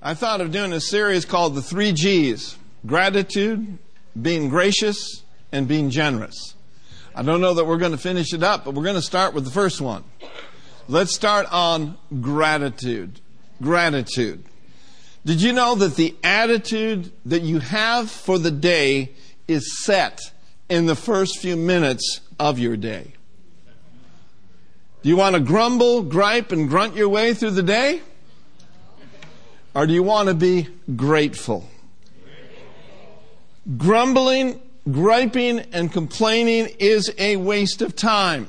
I thought of doing a series called The Three G's: gratitude, being gracious, and being generous. I don't know that we're going to finish it up, but we're going to start with the first one. Let's start on gratitude. Gratitude. Did you know that the attitude that you have for the day is set in the first few minutes of your day? Do you want to grumble, gripe, and grunt your way through the day? Or do you want to be grateful? Grumbling, griping, and complaining is a waste of time.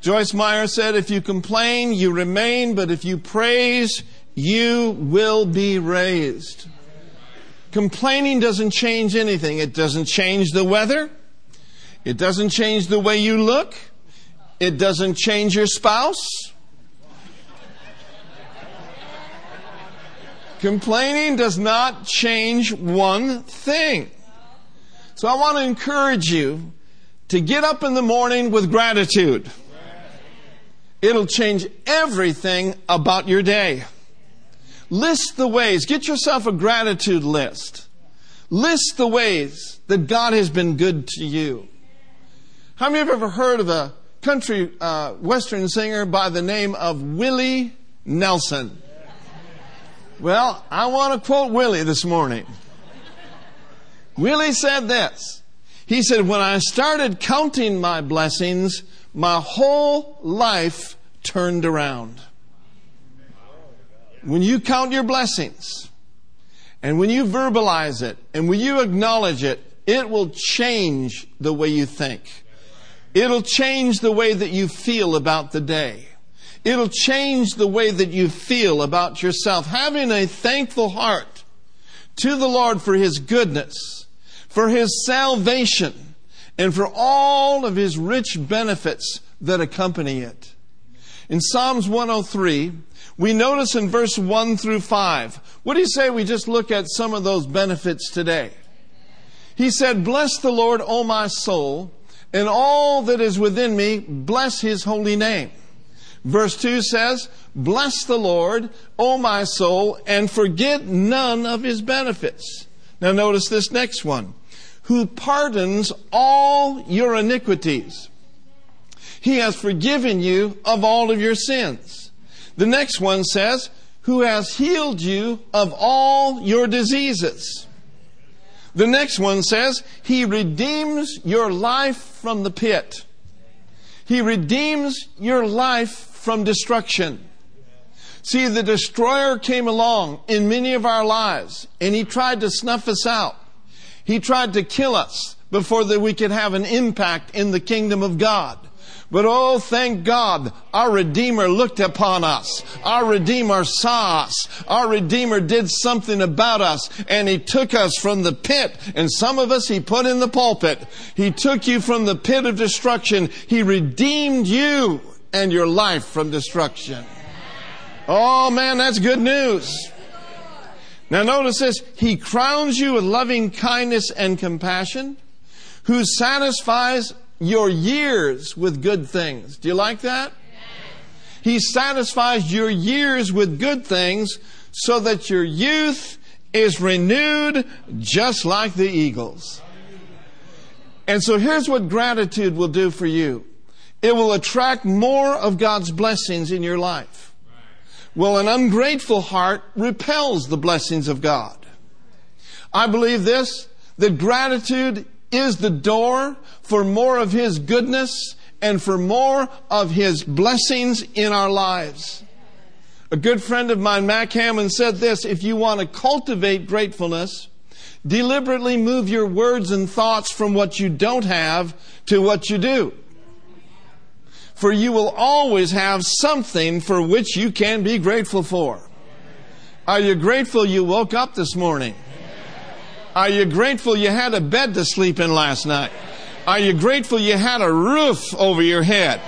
Joyce Meyer said, if you complain, you remain, but if you praise, you will be raised. Complaining doesn't change anything. It doesn't change the weather. It doesn't change the way you look. It doesn't change your spouse. Complaining does not change one thing. So I want to encourage you to get up in the morning with gratitude. It'll change everything about your day. List the ways. Get yourself a gratitude list. List the ways that God has been good to you. How many of you have ever heard of a country Western singer by the name of Willie Nelson? Well, I want to quote Willie this morning. Willie said this. He said, when I started counting my blessings, my whole life turned around. When you count your blessings, and when you verbalize it, and when you acknowledge it, it will change the way you think. It'll change the way that you feel about the day. It'll change the way that you feel about yourself. Having a thankful heart to the Lord for His goodness, for His salvation, and for all of His rich benefits that accompany it. In Psalms 103, we notice in verse 1 through 5, what do you say we just look at some of those benefits today? He said, bless the Lord, O my soul, and all that is within me, bless His holy name. Verse 2 says, bless the Lord, O my soul, and forget none of His benefits. Now notice this next one. Who pardons all your iniquities. He has forgiven you of all of your sins. The next one says, who has healed you of all your diseases. The next one says, He redeems your life from the pit. He redeems your life from destruction. See, the destroyer came along in many of our lives, and he tried to snuff us out. He tried to kill us before that we could have an impact in the kingdom of God. But oh, thank God, our Redeemer looked upon us. Our Redeemer saw us. Our Redeemer did something about us. And He took us from the pit. And some of us He put in the pulpit. He took you from the pit of destruction. He redeemed you and your life from destruction. Oh man, that's good news. Now notice this. He crowns you with loving kindness and compassion, who satisfies your years with good things. Do you like that? Yes. He satisfies your years with good things so that your youth is renewed just like the eagles. And so here's what gratitude will do for you. It will attract more of God's blessings in your life. Well, an ungrateful heart repels the blessings of God. I believe this, that gratitude is the door for more of His goodness and for more of His blessings in our lives. A good friend of mine, Mac Hammond, said this, if you want to cultivate gratefulness, deliberately move your words and thoughts from what you don't have to what you do. For you will always have something for which you can be grateful for. Are you grateful you woke up this morning? Are you grateful you had a bed to sleep in last night? Are you grateful you had a roof over your head?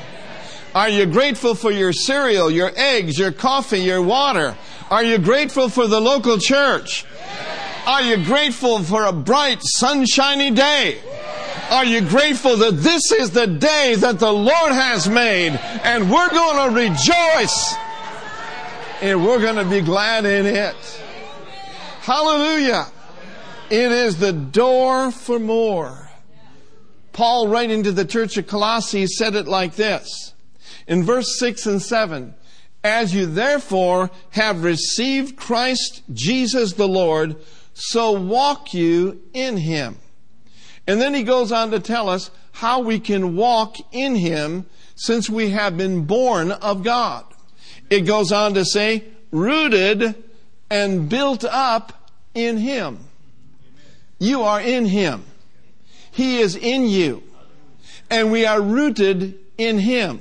Are you grateful for your cereal, your eggs, your coffee, your water? Are you grateful for the local church? Are you grateful for a bright, sunshiny day? Are you grateful that this is the day that the Lord has made and we're going to rejoice and we're going to be glad in it. Hallelujah. It is the door for more. Paul, writing to the church of Colossae, said it like this. In verse 6 and 7, as you therefore have received Christ Jesus the Lord, so walk you in him. And then he goes on to tell us how we can walk in him since we have been born of God. It goes on to say, rooted and built up in him. You are in him. He is in you. And we are rooted in him.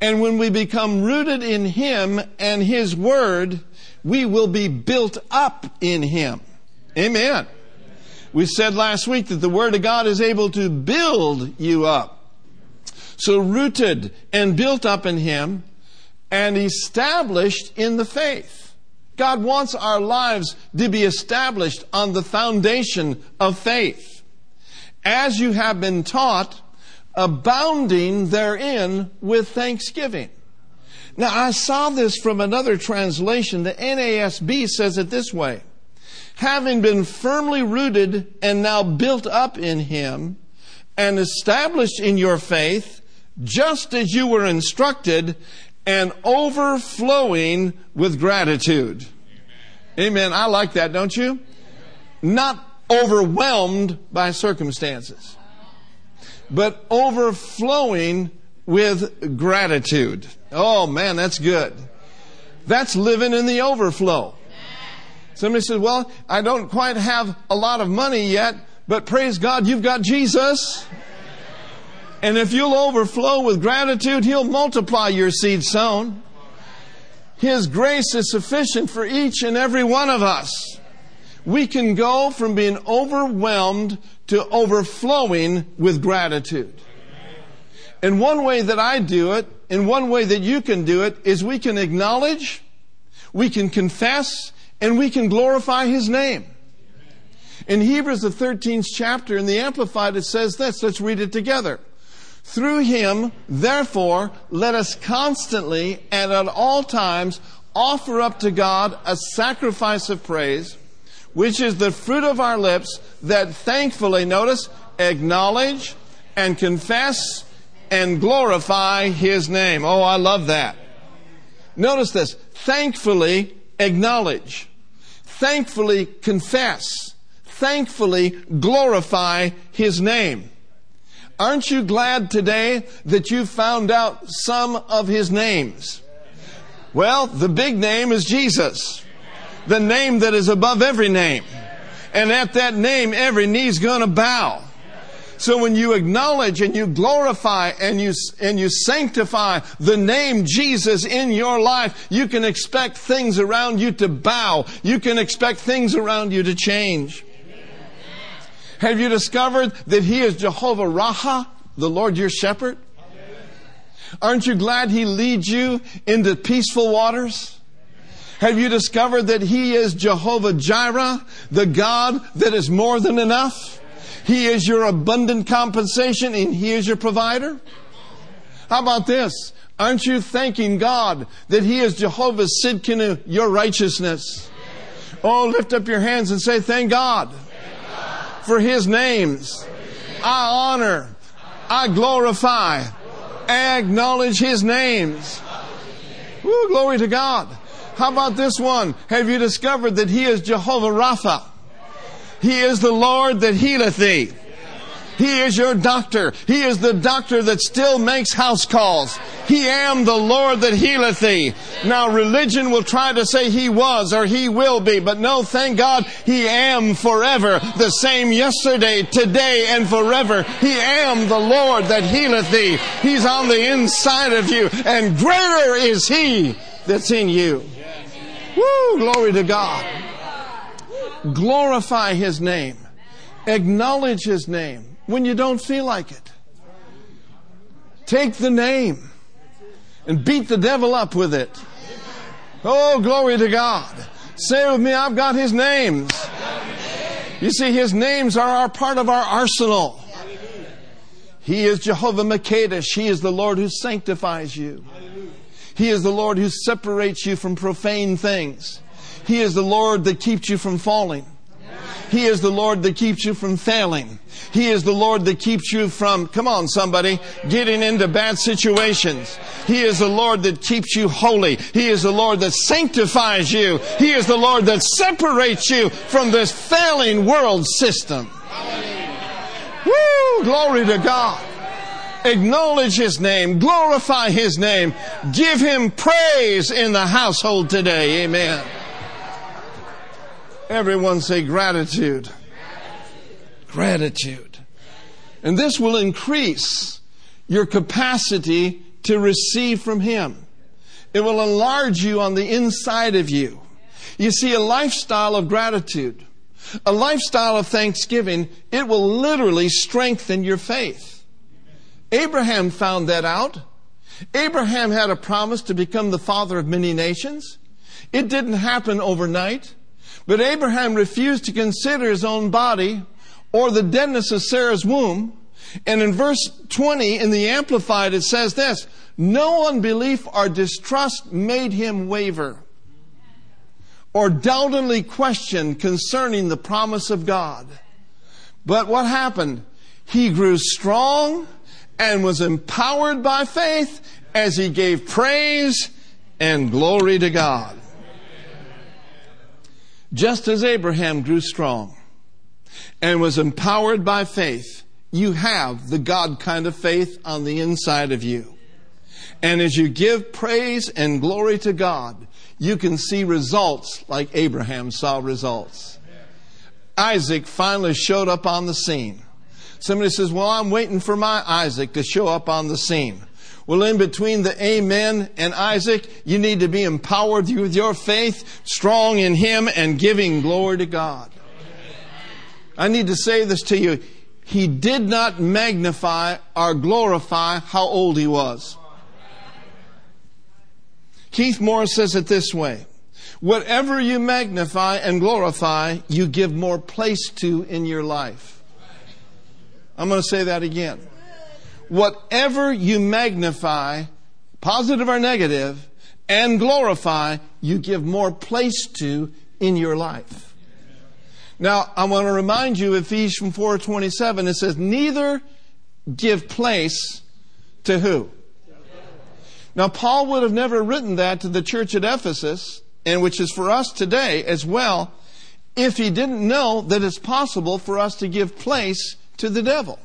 And when we become rooted in him and his word, we will be built up in him. Amen. We said last week that the word of God is able to build you up. So rooted and built up in him and established in the faith. God wants our lives to be established on the foundation of faith. As you have been taught, abounding therein with thanksgiving. Now, I saw this from another translation. The NASB says it this way. Having been firmly rooted and now built up in him and established in your faith, just as you were instructed, and overflowing with gratitude. Amen. I like that, don't you? Not overwhelmed by circumstances, but overflowing with gratitude. Oh man, that's good. That's living in the overflow. Somebody says, well, I don't quite have a lot of money yet, but praise God, you've got Jesus. And if you'll overflow with gratitude, he'll multiply your seed sown. His grace is sufficient for each and every one of us. We can go from being overwhelmed to overflowing with gratitude. And one way that I do it, and one way that you can do it, is we can acknowledge, we can confess, and we can glorify his name. In Hebrews, the 13th chapter, in the Amplified, it says this. Let's read it together. Through him, therefore, let us constantly and at all times offer up to God a sacrifice of praise, which is the fruit of our lips that thankfully, notice, acknowledge and confess and glorify his name. Oh, I love that. Notice this. Thankfully acknowledge. Thankfully confess. Thankfully glorify his name. Aren't you glad today that you found out some of his names? Well, the big name is Jesus. The name that is above every name. And at that name, every knee's going to bow. So when you acknowledge and you glorify and you sanctify the name Jesus in your life, you can expect things around you to bow. You can expect things around you to change. Have you discovered that he is Jehovah Rapha, the Lord your shepherd? Aren't you glad he leads you into peaceful waters? Have you discovered that he is Jehovah Jireh, the God that is more than enough? He is your abundant compensation and he is your provider? How about this? Aren't you thanking God that he is Jehovah Sidkinu, your righteousness? Oh, lift up your hands and say, thank God. For his names, I honor, I glorify, I acknowledge his names. Woo, glory to God. How about this one? Have you discovered that he is Jehovah Rapha? He is the Lord that healeth thee. He is your doctor. He is the doctor that still makes house calls. He am the Lord that healeth thee. Now religion will try to say he was or he will be, but no, thank God, he am forever. The same yesterday, today, and forever. He am the Lord that healeth thee. He's on the inside of you, and greater is he that's in you. Woo, glory to God. Glorify his name. Acknowledge his name. When you don't feel like it, take the name and beat the devil up with it. Oh, glory to God. Say with me, I've got his names. You see, his names are part of our arsenal. He is Jehovah Mekadesh. He is the Lord who sanctifies you. He is the Lord who separates you from profane things. He is the Lord that keeps you from falling. He is the Lord that keeps you from failing. He is the Lord that keeps you from, come on somebody, getting into bad situations. He is the Lord that keeps you holy. He is the Lord that sanctifies you. He is the Lord that separates you from this failing world system. Woo! Glory to God. Acknowledge His name. Glorify His name. Give Him praise in the household today. Amen. Everyone say gratitude. Gratitude. And this will increase your capacity to receive from Him. It will enlarge you on the inside of you. You see, a lifestyle of gratitude, a lifestyle of thanksgiving, it will literally strengthen your faith. Abraham found that out. Abraham had a promise to become the father of many nations. It didn't happen overnight. But Abraham refused to consider his own body or the deadness of Sarah's womb. And in verse 20 in the Amplified, it says this: no unbelief or distrust made him waver or doubtingly question concerning the promise of God. But what happened? He grew strong and was empowered by faith as he gave praise and glory to God. Just as Abraham grew strong and was empowered by faith, you have the God kind of faith on the inside of you. And as you give praise and glory to God, you can see results like Abraham saw results. Isaac finally showed up on the scene. Somebody says, well, I'm waiting for my Isaac to show up on the scene. Well, in between the amen and Isaac, you need to be empowered with your faith, strong in Him, and giving glory to God. I need to say this to you. He did not magnify or glorify how old He was. Keith Moore says it this way: whatever you magnify and glorify, you give more place to in your life. I'm going to say that again. Whatever you magnify, positive or negative, and glorify, you give more place to in your life. Now, I want to remind you, Ephesians 4.27, it says, neither give place to who? Now, Paul would have never written that to the church at Ephesus, and which is for us today as well, if he didn't know that it's possible for us to give place to the devil.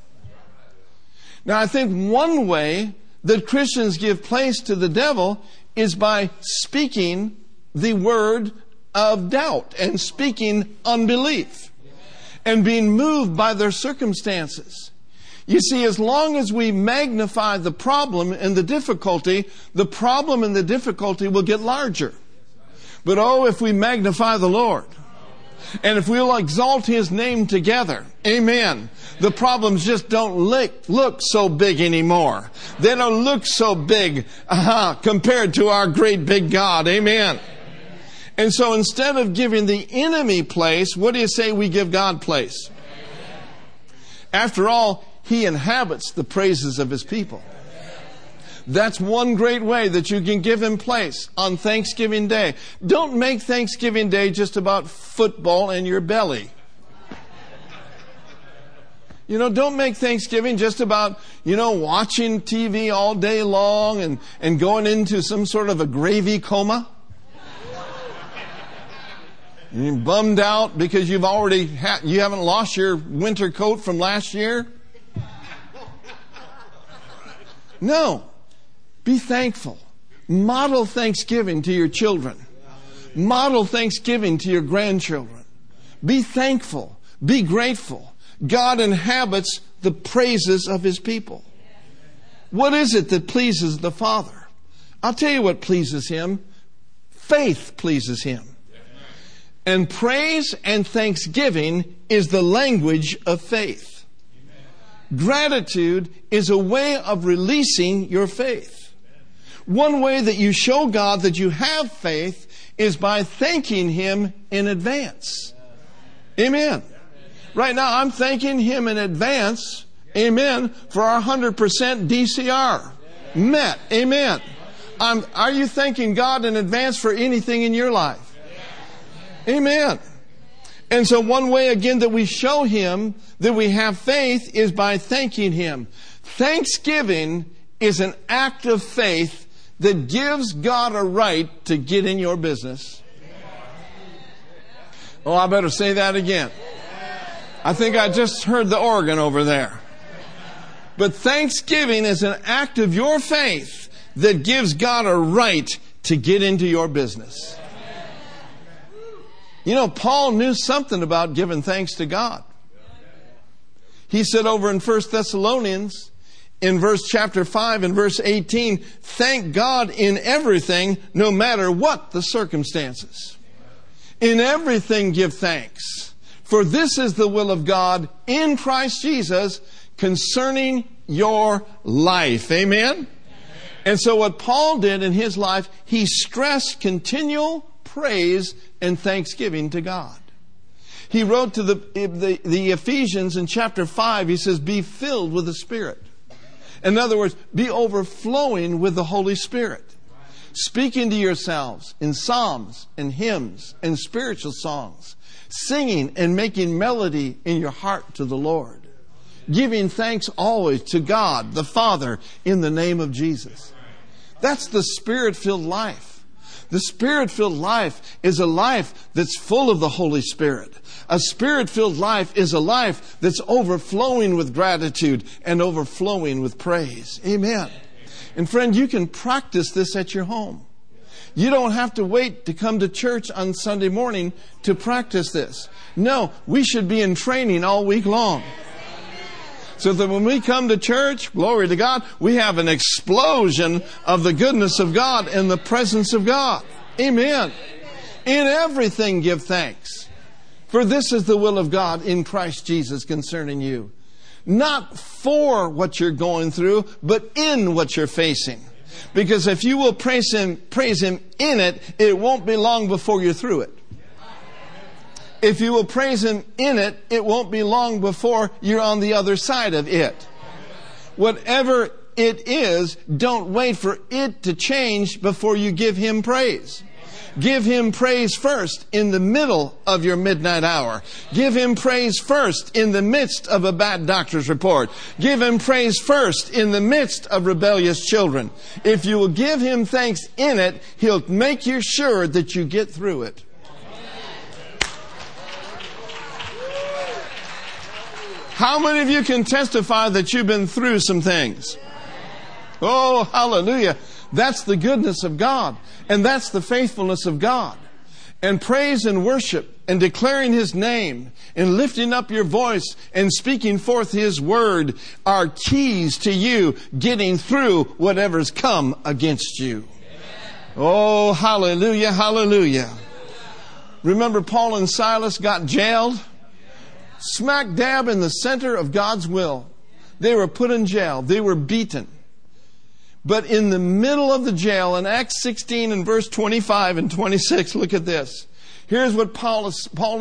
Now, I think one way that Christians give place to the devil is by speaking the word of doubt and speaking unbelief and being moved by their circumstances. You see, as long as we magnify the problem and the problem and the difficulty will get larger. But oh, if we magnify the Lord, and if we'll exalt His name together, amen, the problems just don't look so big anymore. They don't look so big compared to our great big God, amen. And so instead of giving the enemy place, what do you say we give God place? After all, He inhabits the praises of His people. That's one great way that you can give Him place on Thanksgiving Day. Don't make Thanksgiving Day just about football and your belly. You know, don't make Thanksgiving just about, you know, watching TV all day long and going into some sort of a gravy coma. You're bummed out because you've already you haven't lost your winter coat from last year. No. Be thankful. Model thanksgiving to your children. Model thanksgiving to your grandchildren. Be thankful. Be grateful. God inhabits the praises of His people. What is it that pleases the Father? I'll tell you what pleases Him. Faith pleases Him. And praise and thanksgiving is the language of faith. Gratitude is a way of releasing your faith. One way that you show God that you have faith is by thanking Him in advance. Amen. Right now, I'm thanking Him in advance, amen, for our 100% DCR met, amen. Are you thanking God in advance for anything in your life? Yeah. Amen. And so one way, again, that we show Him that we have faith is by thanking Him. Thanksgiving is an act of faith that gives God a right to get in your business. Oh, I better say that again. I think I just heard the organ over there. But thanksgiving is an act of your faith that gives God a right to get into your business. You know, Paul knew something about giving thanks to God. He said over in 1 Thessalonians, in chapter 5 and verse 18, thank God in everything, no matter what the circumstances. In everything give thanks, for this is the will of God in Christ Jesus concerning your life. Amen? Amen. And so what Paul did in his life, he stressed continual praise and thanksgiving to God. He wrote to the Ephesians in chapter 5, he says, be filled with the Spirit. In other words, be overflowing with the Holy Spirit. Speaking to yourselves in psalms and hymns and spiritual songs, singing and making melody in your heart to the Lord, giving thanks always to God the Father in the name of Jesus. That's the Spirit-filled life. The Spirit-filled life is a life that's full of the Holy Spirit. A Spirit-filled life is a life that's overflowing with gratitude and overflowing with praise. Amen. And friend, you can practice this at your home. You don't have to wait to come to church on Sunday morning to practice this. No, we should be in training all week long. So that when we come to church, glory to God, we have an explosion of the goodness of God and the presence of God. Amen. In everything give thanks. For this is the will of God in Christ Jesus concerning you. Not for what you're going through, but in what you're facing. Because if you will praise Him in it, it won't be long before you're through it. If you will praise Him in it, it won't be long before you're on the other side of it. Whatever it is, don't wait for it to change before you give Him praise. Give Him praise first in the middle of your midnight hour. Give Him praise first in the midst of a bad doctor's report. Give Him praise first in the midst of rebellious children. If you will give Him thanks in it, He'll make you sure that you get through it. How many of you can testify that you've been through some things? Oh, hallelujah. That's the goodness of God. And that's the faithfulness of God. And praise and worship and declaring His name and lifting up your voice and speaking forth His word are keys to you getting through whatever's come against you. Amen. Oh, hallelujah, hallelujah. Remember Paul and Silas got jailed? Smack dab in the center of God's will. They were put in jail. They were beaten. But in the middle of the jail, in Acts 16 and verse 25 and 26, look at this. Here's what Paul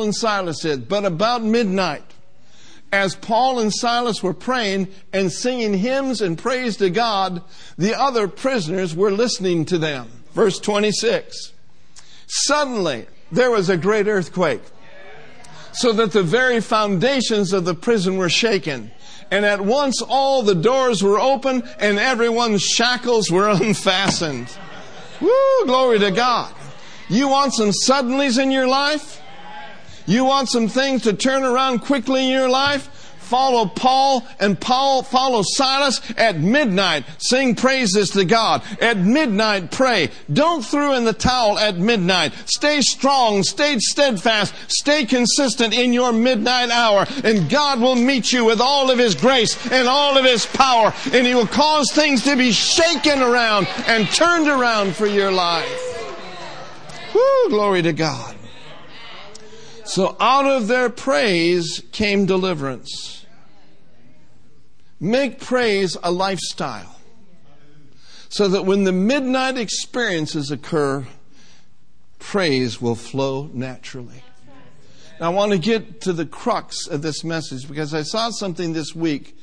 and Silas said. But about midnight, as Paul and Silas were praying and singing hymns and praise to God, the other prisoners were listening to them. Verse 26. Suddenly, there was a great earthquake, so that the very foundations of the prison were shaken. And at once all the doors were open and everyone's shackles were unfastened. Woo, glory to God. You want some suddenlies in your life? You want some things to turn around quickly in your life? Follow Paul and follow Silas at midnight. Sing praises to God. At midnight, pray. Don't throw in the towel at midnight. Stay strong, stay steadfast, stay consistent in your midnight hour. And God will meet you with all of His grace and all of His power. And He will cause things to be shaken around and turned around for your life. Woo, glory to God. So out of their praise came deliverance. Make praise a lifestyle so that when the midnight experiences occur, praise will flow naturally. Now, I want to get to the crux of this message because I saw something this week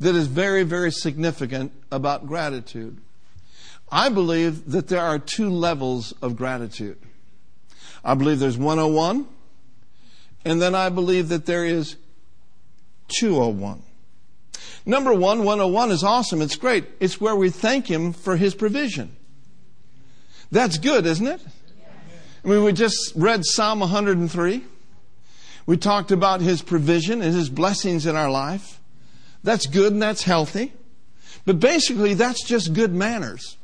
that is very, very significant about gratitude. I believe that there are two levels of gratitude. I believe there's 101, and then I believe that there is 201. Number one, 101 is awesome. It's great. It's where we thank Him for His provision. That's good, isn't it? I mean, we just read Psalm 103. We talked about His provision and His blessings in our life. That's good and that's healthy. But basically, that's just good manners.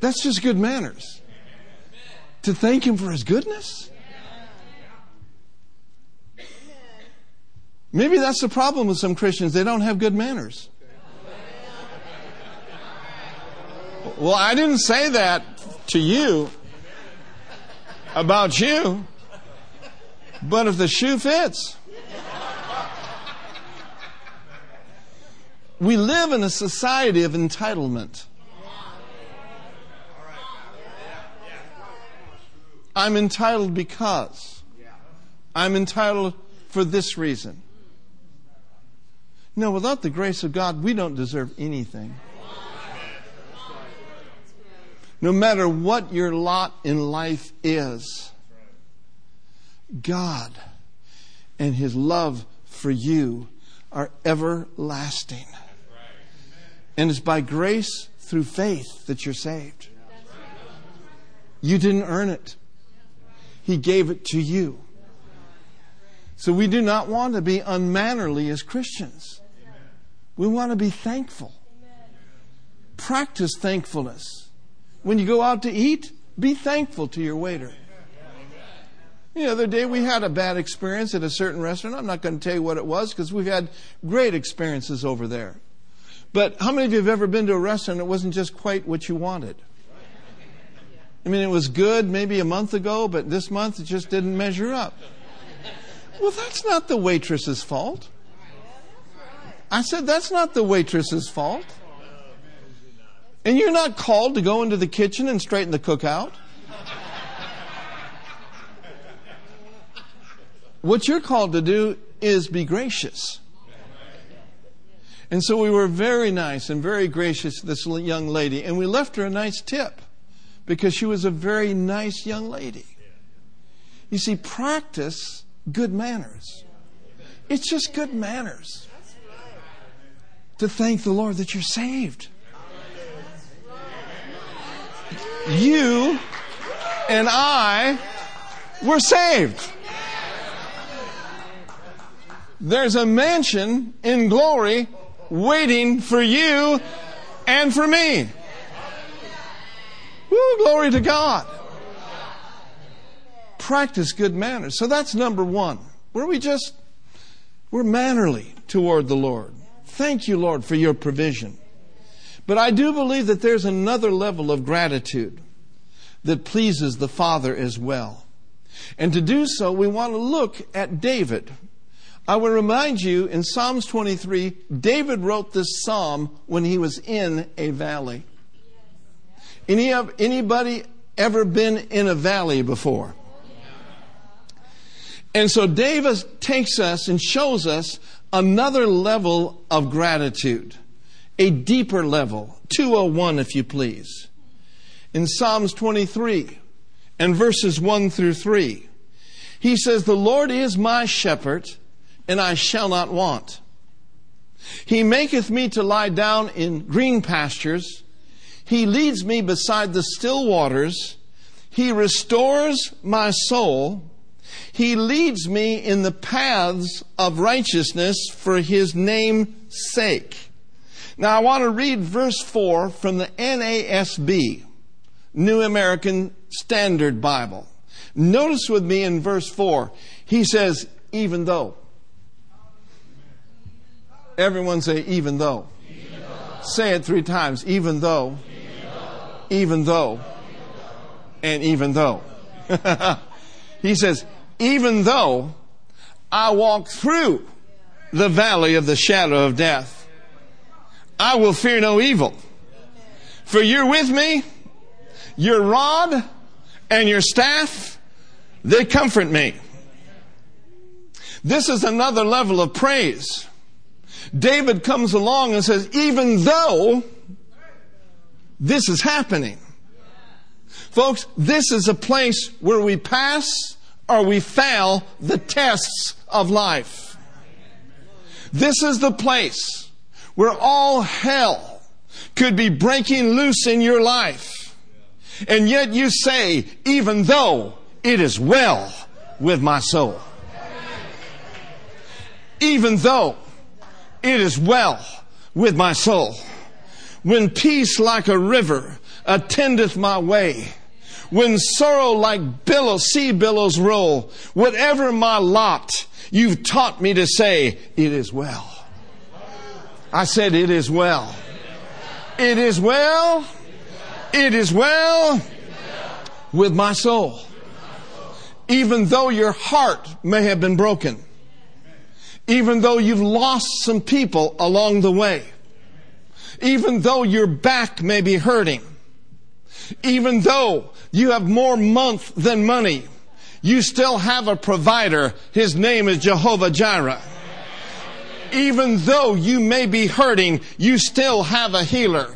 That's just good manners. To thank Him for His goodness? Maybe that's the problem with some Christians. They don't have good manners. Well, I didn't say that to you about you. But if the shoe fits. We live in a society of entitlement. I'm entitled because. I'm entitled for this reason. No, without the grace of God, we don't deserve anything. No matter what your lot in life is, God and His love for you are everlasting. And it's by grace through faith that you're saved. You didn't earn it. He gave it to you. So we do not want to be unmannerly as Christians. We want to be thankful. Practice thankfulness. When you go out to eat, be thankful to your waiter. The other day we had a bad experience at a certain restaurant. I'm not going to tell you what it was because we've had great experiences over there. But how many of you have ever been to a restaurant that wasn't just quite what you wanted? I mean, it was good maybe a month ago, but this month it just didn't measure up. Well, that's not the waitress's fault. I said, that's not the waitress's fault. And you're not called to go into the kitchen and straighten the cook out. What you're called to do is be gracious. And so we were very nice and very gracious to this young lady. And we left her a nice tip because she was a very nice young lady. You see, practice good manners. It's just good manners to thank the Lord that you're saved. You and I were saved. There's a mansion in glory waiting for you and for me. Woo, glory to God. Practice good manners. So that's number one. We're mannerly toward the Lord. Thank you, Lord, for your provision. But I do believe that there's another level of gratitude that pleases the Father as well. And to do so, we want to look at David. I will remind you, in Psalms 23, David wrote this psalm when he was in a valley. Anybody ever been in a valley before? And so David takes us and shows us another level of gratitude. A deeper level. 201, if you please. In Psalms 23 and verses 1 through 3, he says, "The Lord is my shepherd, and I shall not want. He maketh me to lie down in green pastures. He leads me beside the still waters. He restores my soul. He leads me in the paths of righteousness for His name's sake." Now I want to read verse 4 from the NASB, New American Standard Bible. Notice with me in verse 4, he says, even though. Everyone say, even though. Even though. Say it three times. Even though. Even though. And even though. He says, even though I walk through the valley of the shadow of death, I will fear no evil. For you're with me, your rod and your staff, they comfort me. This is another level of praise. David comes along and says, even though this is happening. Folks, this is a place where we pass or we fail the tests of life. This is the place where all hell could be breaking loose in your life. And yet you say, even though it is well with my soul. Even though it is well with my soul. When peace like a river attendeth my way. When sorrow like sea billows roll. Whatever my lot, you've taught me to say, it is well. I said, it is well. It is well. It is well with my soul. Even though your heart may have been broken. Even though you've lost some people along the way. Even though your back may be hurting. Even though you have more month than money, you still have a provider. His name is Jehovah Jireh. Even though you may be hurting, you still have a healer.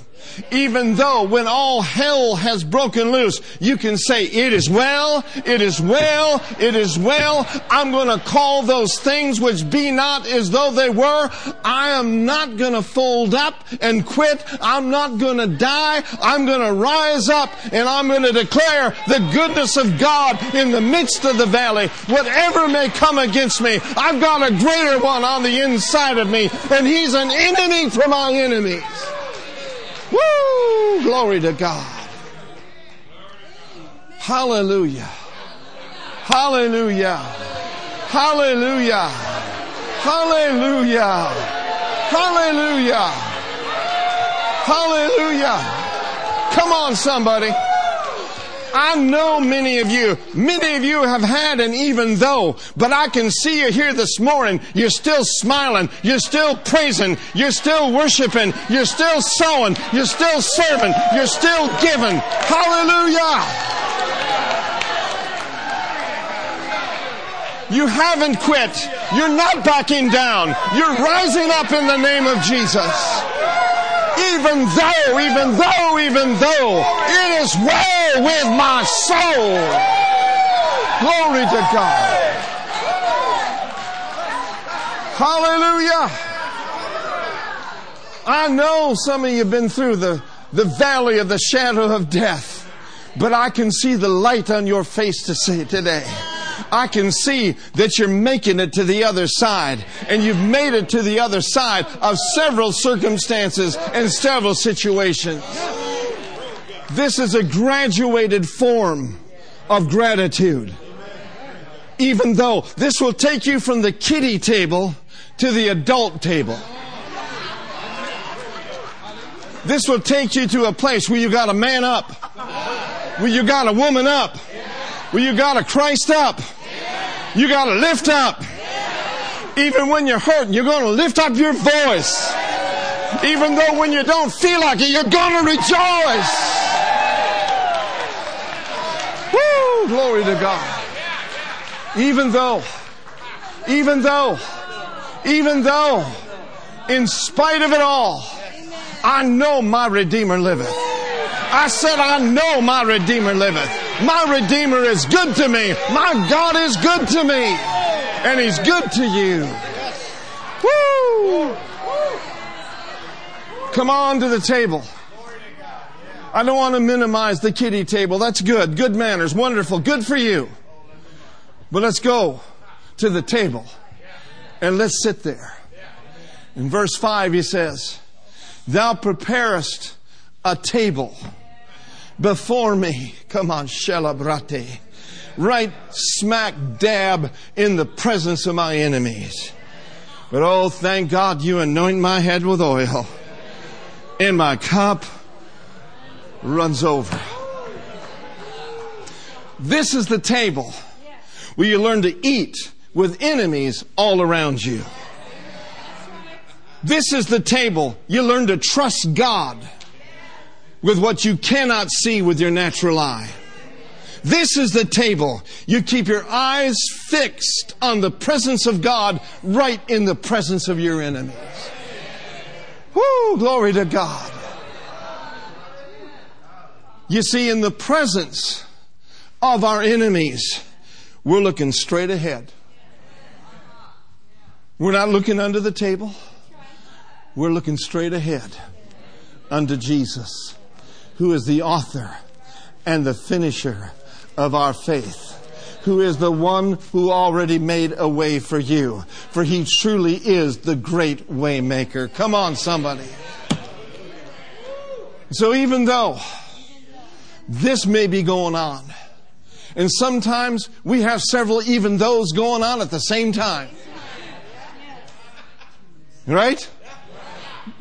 Even though when all hell has broken loose, you can say, it is well, it is well, it is well. I'm going to call those things which be not as though they were. I am not going to fold up and quit. I'm not going to die. I'm going to rise up and I'm going to declare the goodness of God in the midst of the valley. Whatever may come against me, I've got a greater one on the inside of me. And he's an enemy for my enemies. Woo! Glory to God. Hallelujah. Hallelujah. Hallelujah. Hallelujah. Hallelujah. Hallelujah. Come on, somebody. I know many of you have had an even though, but I can see you here this morning. You're still smiling. You're still praising. You're still worshiping. You're still sowing. You're still serving. You're still giving. Hallelujah. You haven't quit. You're not backing down. You're rising up in the name of Jesus. Even though, even though, even though, it is well with my soul. Glory to God. Hallelujah. I know some of you have been through the valley of the shadow of death, but I can see the light on your face today. I can see that you're making it to the other side. And you've made it to the other side of several circumstances and several situations. This is a graduated form of gratitude. Even though this will take you from the kiddie table to the adult table. This will take you to a place where you got a man up. Where you got a woman up. Where you got a Christ up. You got to lift up. Even when you're hurting, you're going to lift up your voice. Even though when you don't feel like it, you're going to rejoice. Woo! Glory to God. Even though, in spite of it all, I know my Redeemer liveth. I said, I know my Redeemer liveth. My Redeemer is good to me. My God is good to me. And He's good to you. Woo! Come on to the table. I don't want to minimize the kiddie table. That's good. Good manners. Wonderful. Good for you. But let's go to the table. And let's sit there. In verse 5 he says, Thou preparest a table before me. Come on, Shelabrate. Right smack dab in the presence of my enemies. But oh, thank God you anoint my head with oil. And my cup runs over. This is the table where you learn to eat with enemies all around you. This is the table you learn to trust God with what you cannot see with your natural eye. This is the table. You keep your eyes fixed on the presence of God right in the presence of your enemies. Woo, glory to God. You see, in the presence of our enemies, we're looking straight ahead. We're not looking under the table. We're looking straight ahead unto Jesus, who is the author and the finisher of our faith, who is the one who already made a way for you. For he truly is the great way maker. Come on, somebody. So even though this may be going on, and sometimes we have several even those going on at the same time. Right?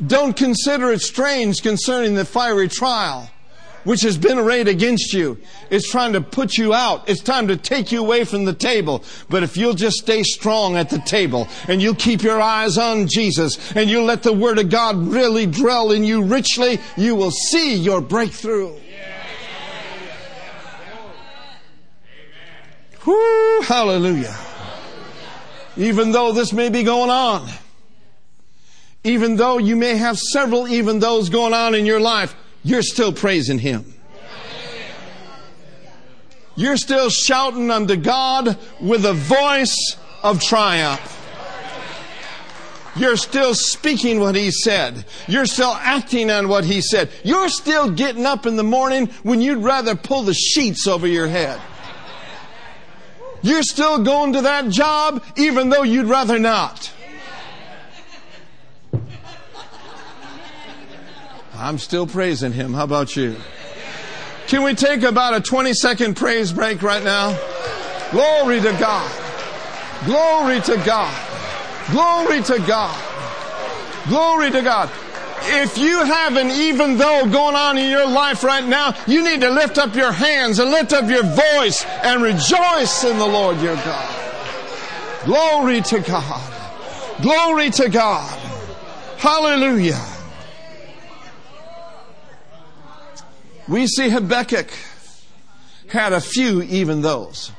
Don't consider it strange concerning the fiery trial which has been arrayed against you. It's trying to put you out. It's time to take you away from the table. But if you'll just stay strong at the table and you keep your eyes on Jesus and you let the Word of God really dwell in you richly, you will see your breakthrough. Woo, hallelujah. Even though this may be going on, even though you may have several even those going on in your life, you're still praising Him. You're still shouting unto God with a voice of triumph. You're still speaking what He said. You're still acting on what He said. You're still getting up in the morning when you'd rather pull the sheets over your head. You're still going to that job even though you'd rather not. I'm still praising Him. How about you? Can we take about a 20-second praise break right now? Glory to God. Glory to God. Glory to God. Glory to God. If you have an even though going on in your life right now, you need to lift up your hands and lift up your voice and rejoice in the Lord your God. Glory to God. Glory to God. Hallelujah. We see Habakkuk had a few even those.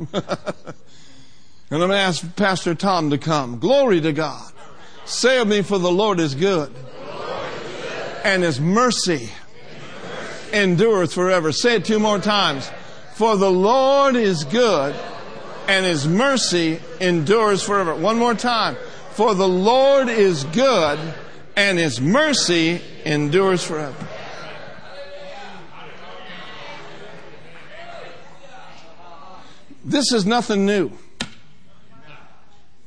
And I'm going to ask Pastor Tom to come. Glory to God. Say of me, for the Lord is good. And His mercy endureth forever. Say it two more times. For the Lord is good. And His mercy endures forever. One more time. For the Lord is good. And His mercy endures forever. This is nothing new.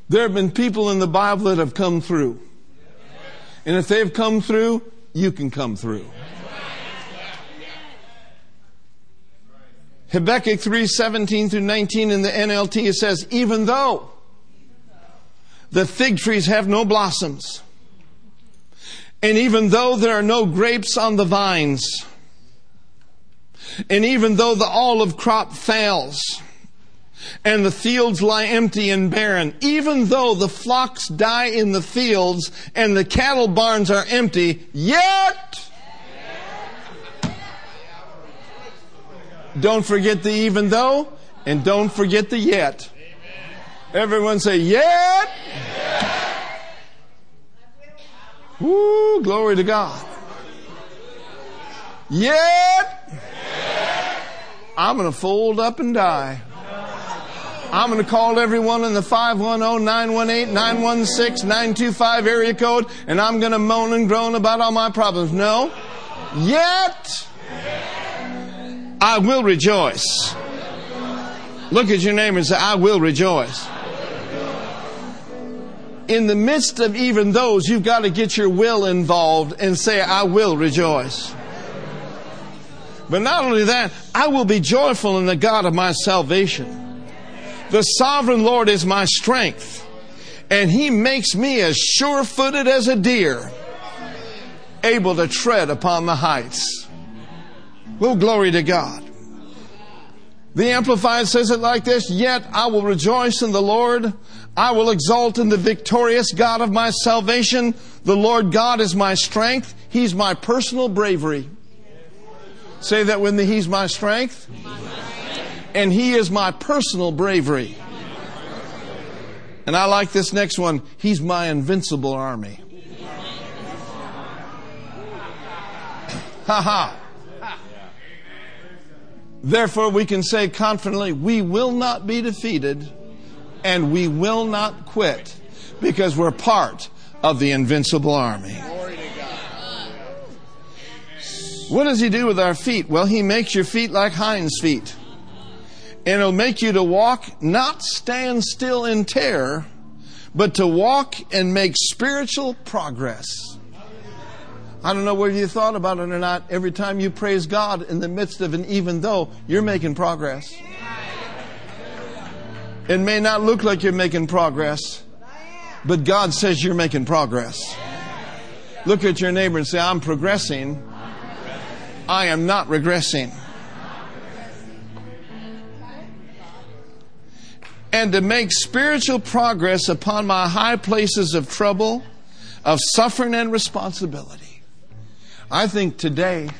There have been people in the Bible that have come through. And if they've come through, you can come through. Habakkuk 3:17 through 19 in the NLT, it says, even though the fig trees have no blossoms, and even though there are no grapes on the vines, and even though the olive crop fails, and the fields lie empty and barren, even though the flocks die in the fields and the cattle barns are empty, yet don't forget the even though, and don't forget the yet. Everyone say yet. Woo, glory to God. Yet I'm going to fold up and die. I'm going to call everyone in the 510-918-916-925 area code, and I'm going to moan and groan about all my problems. No. Yet I will rejoice. Look at your neighbor and say, I will rejoice. In the midst of even those, you've got to get your will involved and say, I will rejoice. But not only that, I will be joyful in the God of my salvation. The sovereign Lord is my strength, and He makes me as sure-footed as a deer, able to tread upon the heights. Oh, glory to God. The Amplified says it like this, yet I will rejoice in the Lord. I will exult in the victorious God of my salvation. The Lord God is my strength. He's my personal bravery. Say that with me, He's my strength. And He is my personal bravery. And I like this next one. He's my invincible army. Ha ha. Therefore, we can say confidently, we will not be defeated and we will not quit because we're part of the invincible army. What does he do with our feet? Well, he makes your feet like hinds' feet. And it'll make you to walk, not stand still in terror, but to walk and make spiritual progress. I don't know whether you thought about it or not. Every time you praise God in the midst of an even though, you're making progress. It may not look like you're making progress, but God says you're making progress. Look at your neighbor and say, I'm progressing. I am not regressing. And to make spiritual progress upon my high places of trouble, of suffering and responsibility. I think today's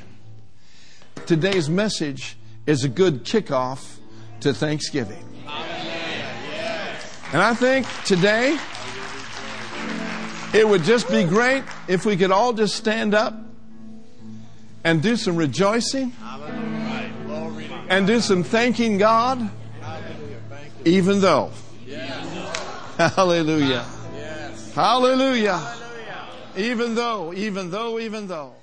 message is a good kickoff to Thanksgiving. And I think today, it would just be great if we could all just stand up and do some rejoicing and do some thanking God. Even though. Yes. Hallelujah. Yes. Hallelujah. Hallelujah. Even though.